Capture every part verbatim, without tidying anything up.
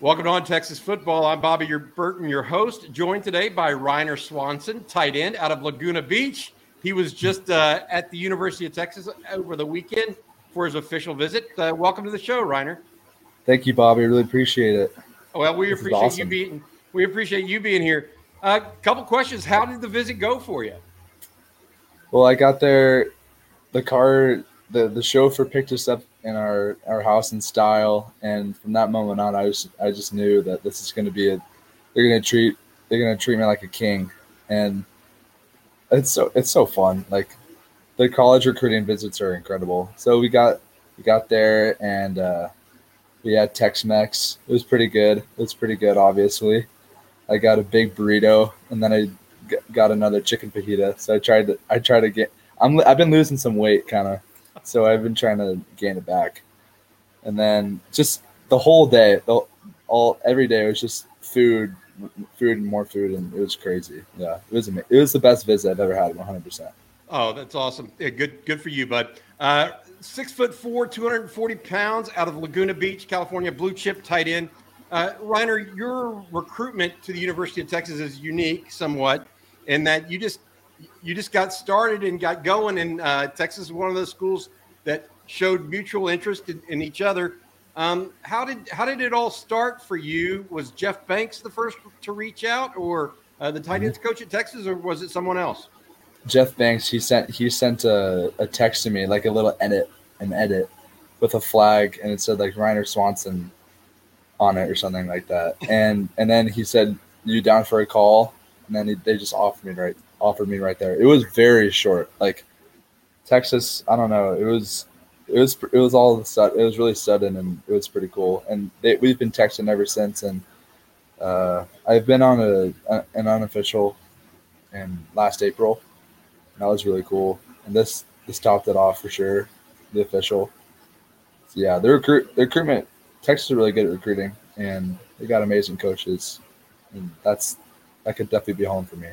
Welcome to On Texas Football. I'm Bobby Burton, your host, joined today by Ryner Swanson, tight end out of Laguna Beach. He was just uh, at the University of Texas over the weekend for his official visit. Uh, welcome to the show, Ryner. Thank you, Bobby. Really appreciate it. Well, we this appreciate awesome. you being we appreciate you being here. A uh, couple questions. How did the visit go for you? Well, I got there. The car, the, the chauffeur picked us up in our, our house in style, and from that moment on, I was I just knew that this is going to be a they're going to treat they're going to treat me like a king, and it's so it's so fun. Like, the college recruiting visits are incredible. So we got we got there, and uh, we had Tex-Mex. It was pretty good. It was pretty good. Obviously, I got a big burrito, and then I got another chicken fajita. So I tried to I tried to get I'm I've been losing some weight, kind of. So I've been trying to gain it back. And then just the whole day, the, all every day was just food, food and more food, and it was crazy. Yeah, it was amazing. It was the best visit I've ever had, one hundred percent. Oh, that's awesome. Yeah, good good for you, bud. Uh, six foot four, two hundred forty pounds out of Laguna Beach, California, blue chip tight end. Uh, Ryner, your recruitment to the University of Texas is unique somewhat in that you just You just got started and got going, and uh, Texas is one of those schools that showed mutual interest in, in each other. Um, how did how did it all start for you? Was Jeff Banks the first to reach out, or uh, the tight ends coach at Texas, or was it someone else? Jeff Banks, he sent he sent a, a text to me, like a little edit, an edit with a flag, and it said like Ryner Swanson on it or something like that. And and then he said, "You down for a call?" And then he, they just offered me right. offered me right there. It was very short. Like, Texas, I don't know. It was, it was, it was all of a sudden, it was really sudden, and it was pretty cool. And they, we've been texting ever since. And uh, I've been on a, a an unofficial in last April, and that was really cool. And this, this topped it off for sure. The official. So yeah, the recruit, the recruitment, Texas is really good at recruiting, and they got amazing coaches. And that's, that could definitely be home for me.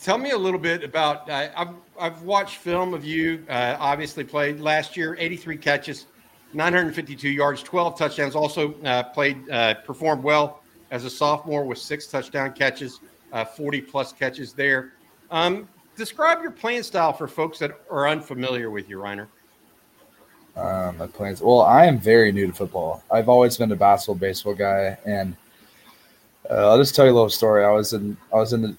Tell me a little bit about uh, – I've I've watched film of you, uh, obviously played last year, eighty-three catches, nine hundred fifty-two yards, twelve touchdowns, also uh, played uh, – performed well as a sophomore with six touchdown catches, uh, forty-plus catches there. Um, describe your playing style for folks that are unfamiliar with you, Ryner. Um, my playing – well, I am very new to football. I've always been a basketball, baseball guy, and uh, I'll just tell you a little story. I was in I was in the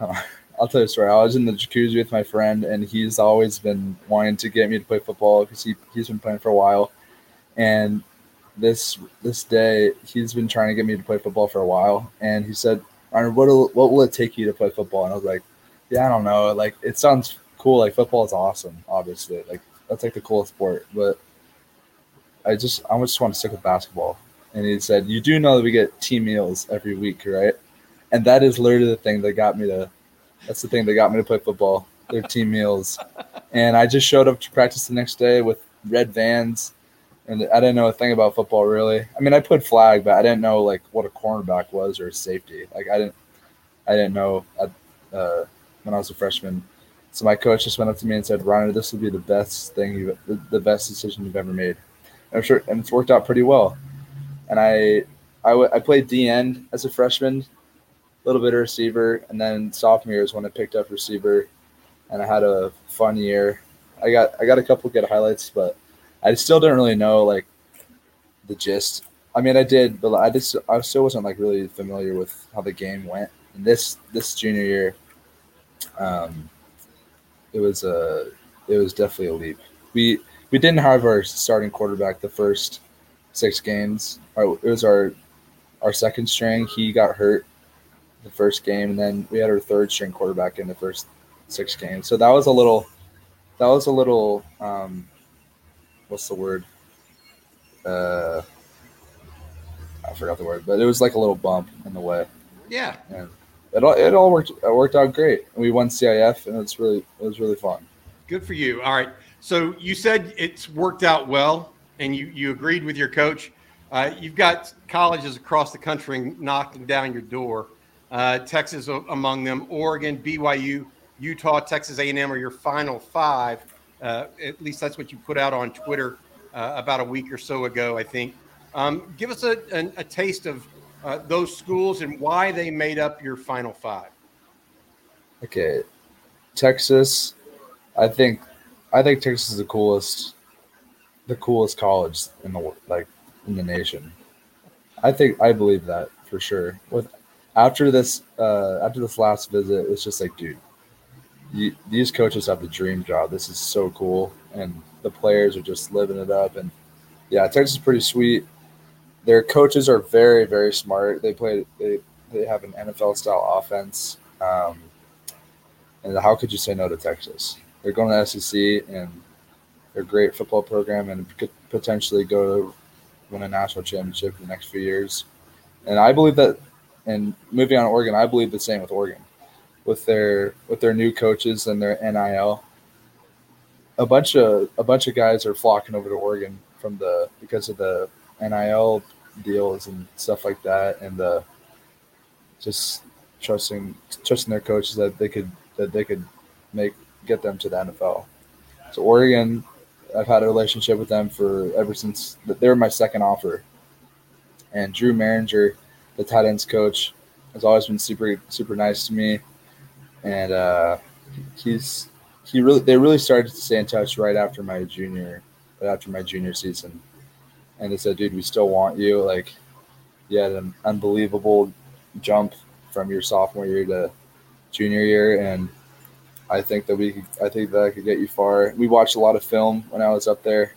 uh, – I'll tell you a story. I was in the jacuzzi with my friend, and he's always been wanting to get me to play football because he, he's been playing for a while. And this this day, he's been trying to get me to play football for a while. And he said, Ryner, what what will it take you to play football? And I was like, yeah, I don't know. Like, it sounds cool. Like, football is awesome, obviously. Like, that's like the coolest sport. But I just I just want to stick with basketball. And he said, you do know that we get team meals every week, right? And that is literally the thing that got me to – that's the thing that got me to play football, their team meals. And I just showed up to practice the next day with red Vans, and I didn't know a thing about football, really. I mean, I put flag, but I didn't know, like, what a cornerback was or a safety. Like, I didn't I didn't know uh, when I was a freshman. So my coach just went up to me and said, Ryner, this will be the best thing, you the best decision you've ever made. And I'm sure, and it's worked out pretty well. And I, I, w- I played D-end as a freshman, little bit of receiver, and then sophomore year is when I picked up receiver, and I had a fun year. I got I got a couple good highlights, but I still didn't really know, like, the gist. I mean, I did, but I just I still wasn't, like, really familiar with how the game went. And this this junior year, um, it was a it was definitely a leap. We we didn't have our starting quarterback the first six games. It was our our second string. He got hurt the first game, and then we had our third string quarterback in the first six games. So that was a little, that was a little, um, what's the word? Uh, I forgot the word, but it was like a little bump in the way. Yeah. And it all, it all worked, it worked out great. And we won C I F, and it's really, it was really fun. Good for you. All right. So you said it's worked out well, and you, you agreed with your coach. Uh, you've got colleges across the country knocking down your door. Uh, Texas among them, Oregon, B Y U, Utah, Texas A and M are your final five. Uh, at least that's what you put out on Twitter uh, about a week or so ago, I think. Um, give us a, a, a taste of uh, those schools and why they made up your Final Five. Okay, Texas. I think, I think Texas is the coolest, the coolest college in the like in the nation. I think I believe that for sure. With after this, uh, after this last visit, it's just like, dude, you, these coaches have the dream job. This is so cool, and the players are just living it up. And yeah, Texas is pretty sweet. Their coaches are very, very smart. They play. They they have an N F L style offense. Um, and how could you say no to Texas? They're going to the S E C, and they're a great football program, and could potentially go to win a national championship in the next few years. And I believe that. And moving on to Oregon, I believe the same with Oregon, with their with their new coaches and their N I L. A bunch of a bunch of guys are flocking over to Oregon from the because of the N I L deals and stuff like that, and the just trusting trusting their coaches that they could that they could make. Get them to the N F L. So Oregon, I've had a relationship with them for ever since they were my second offer. And Drew Marringer, the tight ends coach, has always been super super nice to me. And uh, he's he really they really started to stay in touch right after my junior right after my junior season. And they said, dude, we still want you. Like, you had an unbelievable jump from your sophomore year to junior year, and I think that we, could, I think that I could get you far. We watched a lot of film when I was up there,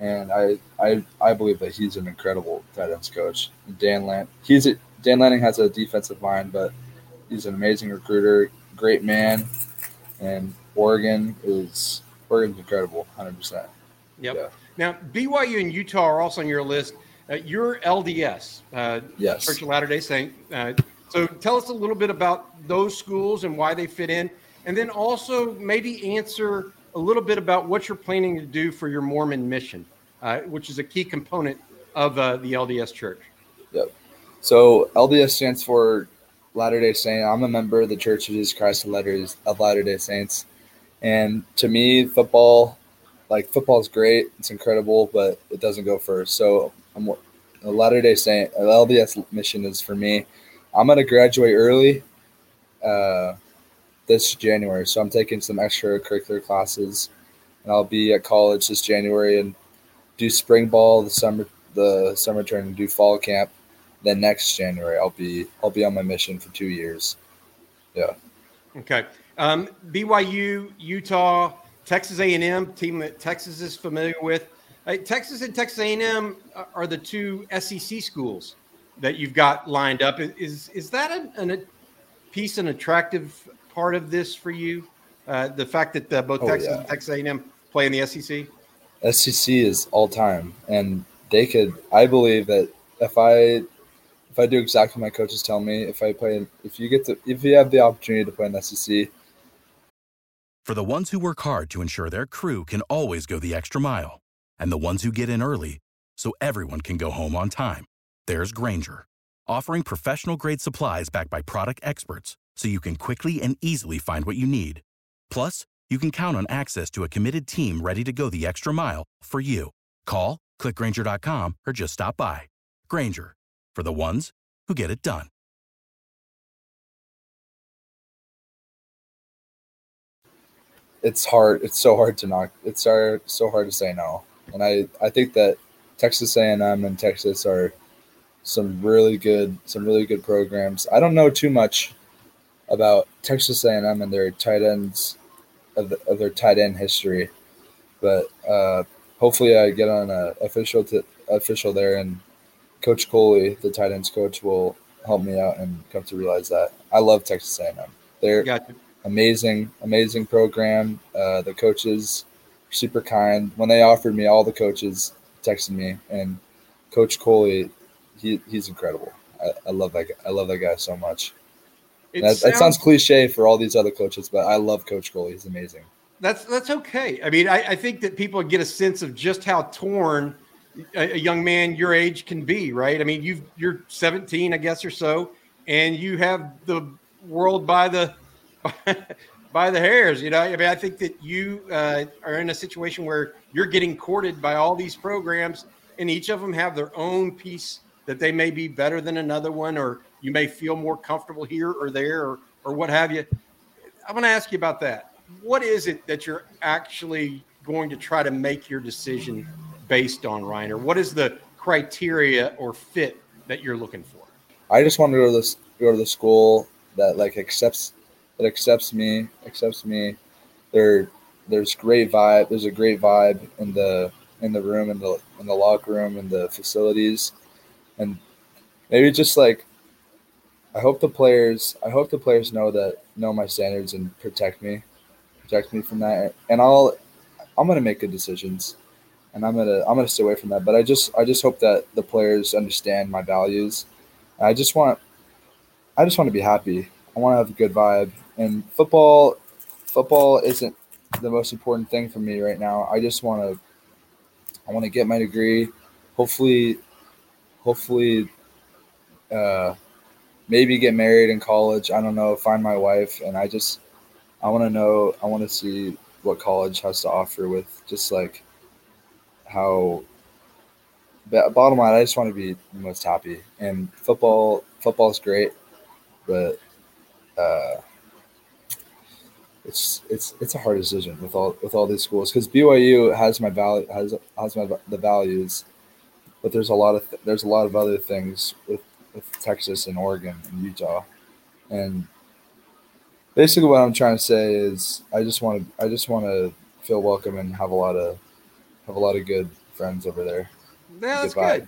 and I, I, I believe that he's an incredible tight ends coach. Dan Lanning, he's a, Dan Lanning has a defensive mind, but he's an amazing recruiter, great man, and Oregon is Oregon's incredible, one hundred percent. Yep. Yeah. Now B Y U and Utah are also on your list. Uh, you're L D S, uh, yes, Church of Latter-day Saint. Uh, so tell us a little bit about those schools and why they fit in. And then also maybe answer a little bit about what you're planning to do for your Mormon mission, uh, which is a key component of uh, the L D S Church. Yep. So L D S stands for Latter-day Saint. I'm a member of the Church of Jesus Christ of Latter-day Saints. And to me, football, like football is great. It's incredible, but it doesn't go first. So I'm a Latter-day Saint. The L D S mission is for me. I'm going to graduate early. Uh This January, so I'm taking some extracurricular classes, and I'll be at college this January and do spring ball, the summer, the summer training, do fall camp. Then next January, I'll be I'll be on my mission for two years. Yeah. Okay. Um, B Y U, Utah, Texas A and M, team that Texas is familiar with. Uh, Texas and Texas A and M are the two S E C schools that you've got lined up. Is is that a, an, a piece an attractive part of this for you, uh, the fact that uh, both oh, Texas yeah. and Texas A and M play in the S E C? S E C is all time, and they could. I believe that if I if I do exactly what my coaches tell me, if I play, if you get to, if you have the opportunity to play in the S E C. For the ones who work hard to ensure their crew can always go the extra mile, and the ones who get in early so everyone can go home on time, there's Grainger, offering professional grade supplies backed by product experts, so you can quickly and easily find what you need. Plus, you can count on access to a committed team ready to go the extra mile for you. Call, click Grainger dot com, or just stop by. Grainger, for the ones who get it done. It's hard. It's so hard to knock. It's so hard to say no. And I, I think that Texas A and M and Texas are some really good, some really good programs. I don't know too much about Texas A and M and their tight ends of, the, of their tight end history, but uh, hopefully I get on a official t- official there, and Coach Coley, the tight ends coach, will help me out and come to realize that I love Texas A and M. They're gotcha. amazing, amazing program. Uh, the coaches are super kind. When they offered me, all the coaches texted me, and Coach Coley, he he's incredible. I, I love that. I love that guy so much. It that, sounds, that sounds cliche for all these other coaches, but I love Coach Coley. He's amazing. That's that's okay. I mean, I, I think that people get a sense of just how torn a, a young man your age can be, right? I mean, you've, you're seventeen, I guess, or so, and you have the world by the by, by the hairs, you know? I mean, I think that you uh, are in a situation where you're getting courted by all these programs, and each of them have their own piece that they may be better than another one, or you may feel more comfortable here or there, or, or what have you. I want to ask you about that. What is it that you're actually going to try to make your decision based on, Ryner? What is the criteria or fit that you're looking for? I just want to go to this, go to the school that like accepts that accepts me, accepts me. There, there's great vibe. There's a great vibe in the in the room, in the in the locker room, in the facilities, and maybe just like I hope the players, I hope the players know that know my standards and protect me, protect me from that. And I'll, I'm gonna make good decisions, and I'm gonna I'm gonna stay away from that. But I just I just hope that the players understand my values. I just want, I just want to be happy. I want to have a good vibe. And football, football isn't the most important thing for me right now. I just want to, I want to get my degree. Hopefully, hopefully, uh, maybe get married in college. I don't know. Find my wife. And I just, I want to know. I want to see what college has to offer with just like how. But bottom line, I just want to be the most happy. And football, football is great, but uh, it's it's it's a hard decision with all with all these schools, because B Y U has my value has has my the values, but there's a lot of th- there's a lot of other things with, with Texas and Oregon and Utah, and basically what I'm trying to say is I just want to I just want to feel welcome and have a lot of have a lot of good friends over there. Yeah, that's good.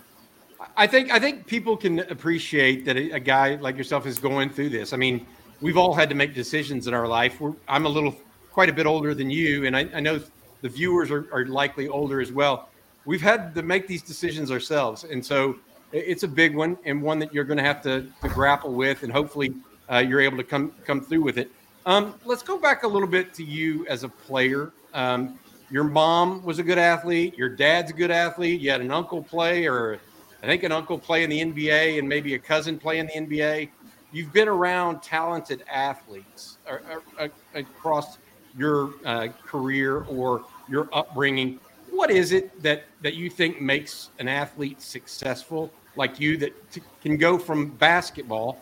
I think I think people can appreciate that a, a guy like yourself is going through this. I mean, we've all had to make decisions in our life. We're, I'm a little, quite a bit older than you, and I, I know the viewers are, are likely older as well. We've had to make these decisions ourselves, and so it's a big one and one that you're going to have to, to grapple with, and hopefully uh, you're able to come come through with it. Um, let's go back a little bit to you as a player. Um, Your mom was a good athlete. Your dad's a good athlete. You had an uncle play, or I think an uncle play in the N B A, and maybe a cousin play in the N B A. You've been around talented athletes or, or, or across your uh, career or your upbringing. What is it that, that you think makes an athlete successful like you that t- can go from basketball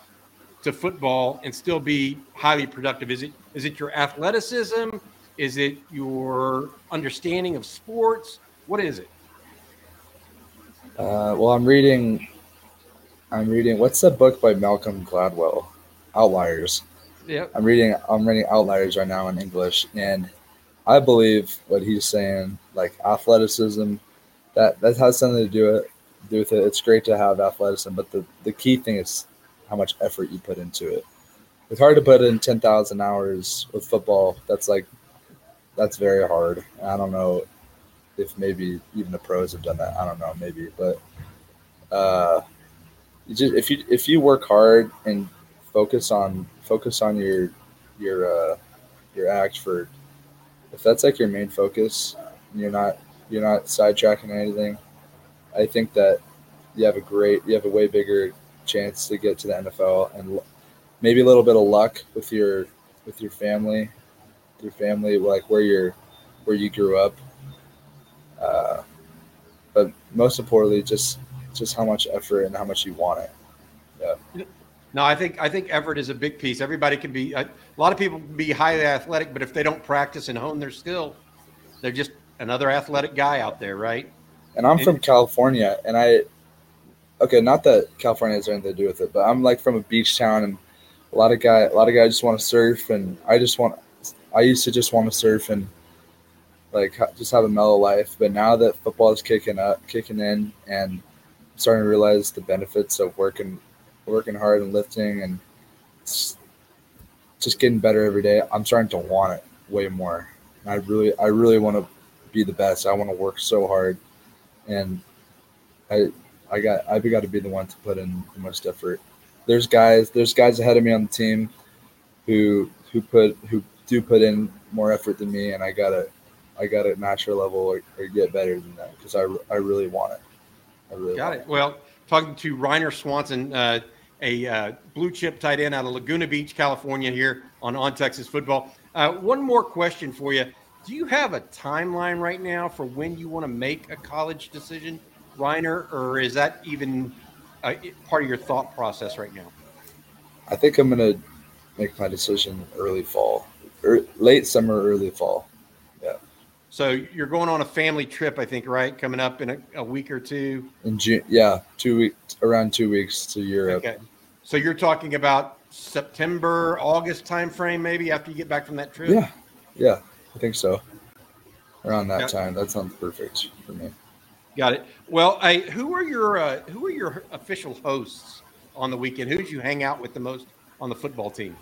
to football and still be highly productive? Is it is it your athleticism? Is it your understanding of sports? What is it? Uh, well, I'm reading. I'm reading. What's that book by Malcolm Gladwell? Outliers. Yeah. I'm reading. I'm reading Outliers right now in English, and I believe what he's saying. Like athleticism, that that has something to do it. Do with it. It's great to have athleticism, but the, the key thing is how much effort you put into it. It's hard to put in ten thousand hours with football. That's like. That's very hard. I don't know if maybe even the pros have done that. I don't know, maybe, but uh, you just, if you if you work hard and focus on focus on your your uh, your act for, if that's like your main focus, and you're not you're not sidetracking anything, I think that you have a great you have a way bigger chance to get to the N F L, and maybe a little bit of luck with your with your family. Your family, like where you're, where you grew up, uh, but most importantly, just just how much effort and how much you want it. Yeah. No, I think I think effort is a big piece. Everybody can be a lot of people can be highly athletic, but if they don't practice and hone their skill, they're just another athletic guy out there, right? And I'm and, from California, and I, okay, not that California has anything to do with it, but I'm like from a beach town, and a lot of guy, a lot of guys just want to surf, and I just want. I used to just want to surf and like just have a mellow life, but now that football is kicking up, kicking in, and I'm starting to realize the benefits of working, working hard and lifting, and just getting better every day. I'm starting to want it way more. And I really, I really want to be the best. I want to work so hard, and I, I got, I've got to be the one to put in the most effort. There's guys, there's guys ahead of me on the team who, who put, who. do put in more effort than me, and I gotta, I gotta match her level or, or get better than that, because I, I really want it. I really got want it. it. Well, talking to Ryner Swanson, uh, a uh, blue chip tight end out of Laguna Beach, California, here on on Texas Football. Uh, one more question for you: do you have a timeline right now for when you want to make a college decision, Ryner, or is that even uh, part of your thought process right now? I think I'm going to make my decision early fall, er, late summer, early fall. Yeah. So you're going on a family trip, I think, right? Coming up in a, a week or two. In June, yeah, two weeks, around two weeks to Europe. Okay. So you're talking about September, August timeframe, maybe after you get back from that trip. Yeah, yeah, I think so. Around that time, that sounds perfect for me. Got it. Well, I, who are your uh, who are your official hosts on the weekend? Who did you hang out with the most on the football team?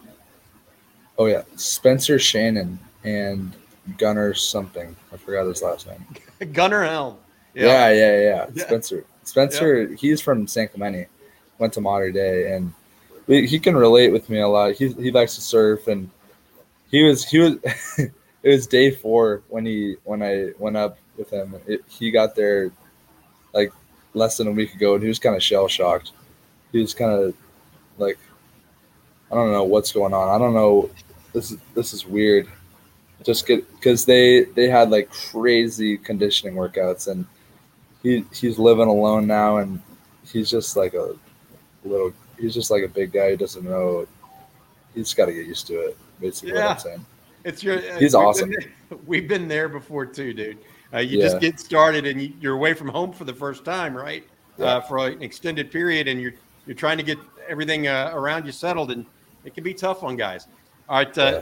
Oh yeah, Spencer Shannon and Gunner something. I forgot his last name. Gunner Helm. Yeah. yeah, yeah, yeah. Spencer. Spencer. Yeah. He's from San Clemente. Went to Monterey, and we, he can relate with me a lot. He he likes to surf, and he was he was. It was day four when he when I went up with him. It, he got there like less than a week ago, and he was kind of shell shocked. He was kind of like, I don't know what's going on. I don't know. This is this is weird. Just because they they had like crazy conditioning workouts, and he he's living alone now, and he's just like a little. He's just like a big guy who doesn't know. He's got to get used to it. Basically, yeah. What I'm saying. It's your. Uh, He's awesome. We've been, we've been there before too, dude. Uh, you yeah. just get started and you, you're away from home for the first time, right? Yeah. Uh, for an extended period, and you're you're trying to get everything uh, around you settled, and it can be tough on guys. All right, uh, yeah.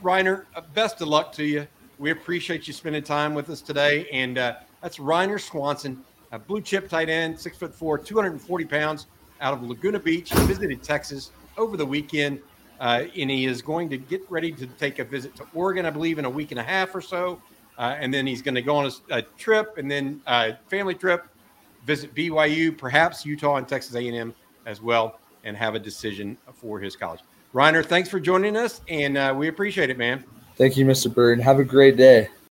Ryner, uh, best of luck to you. We appreciate you spending time with us today, and uh, that's Ryner Swanson, a blue chip tight end, six foot four, two hundred forty pounds, out of Laguna Beach. He visited Texas over the weekend. Uh, and he is going to get ready to take a visit to Oregon, I believe, in a week and a half or so. Uh, and then he's going to go on a, a trip and then a uh, family trip, visit B Y U, perhaps Utah and Texas A and M as well, and have a decision for his college. Ryner, thanks for joining us, and uh, we appreciate it, man. Thank you, Mister Burton. Have a great day.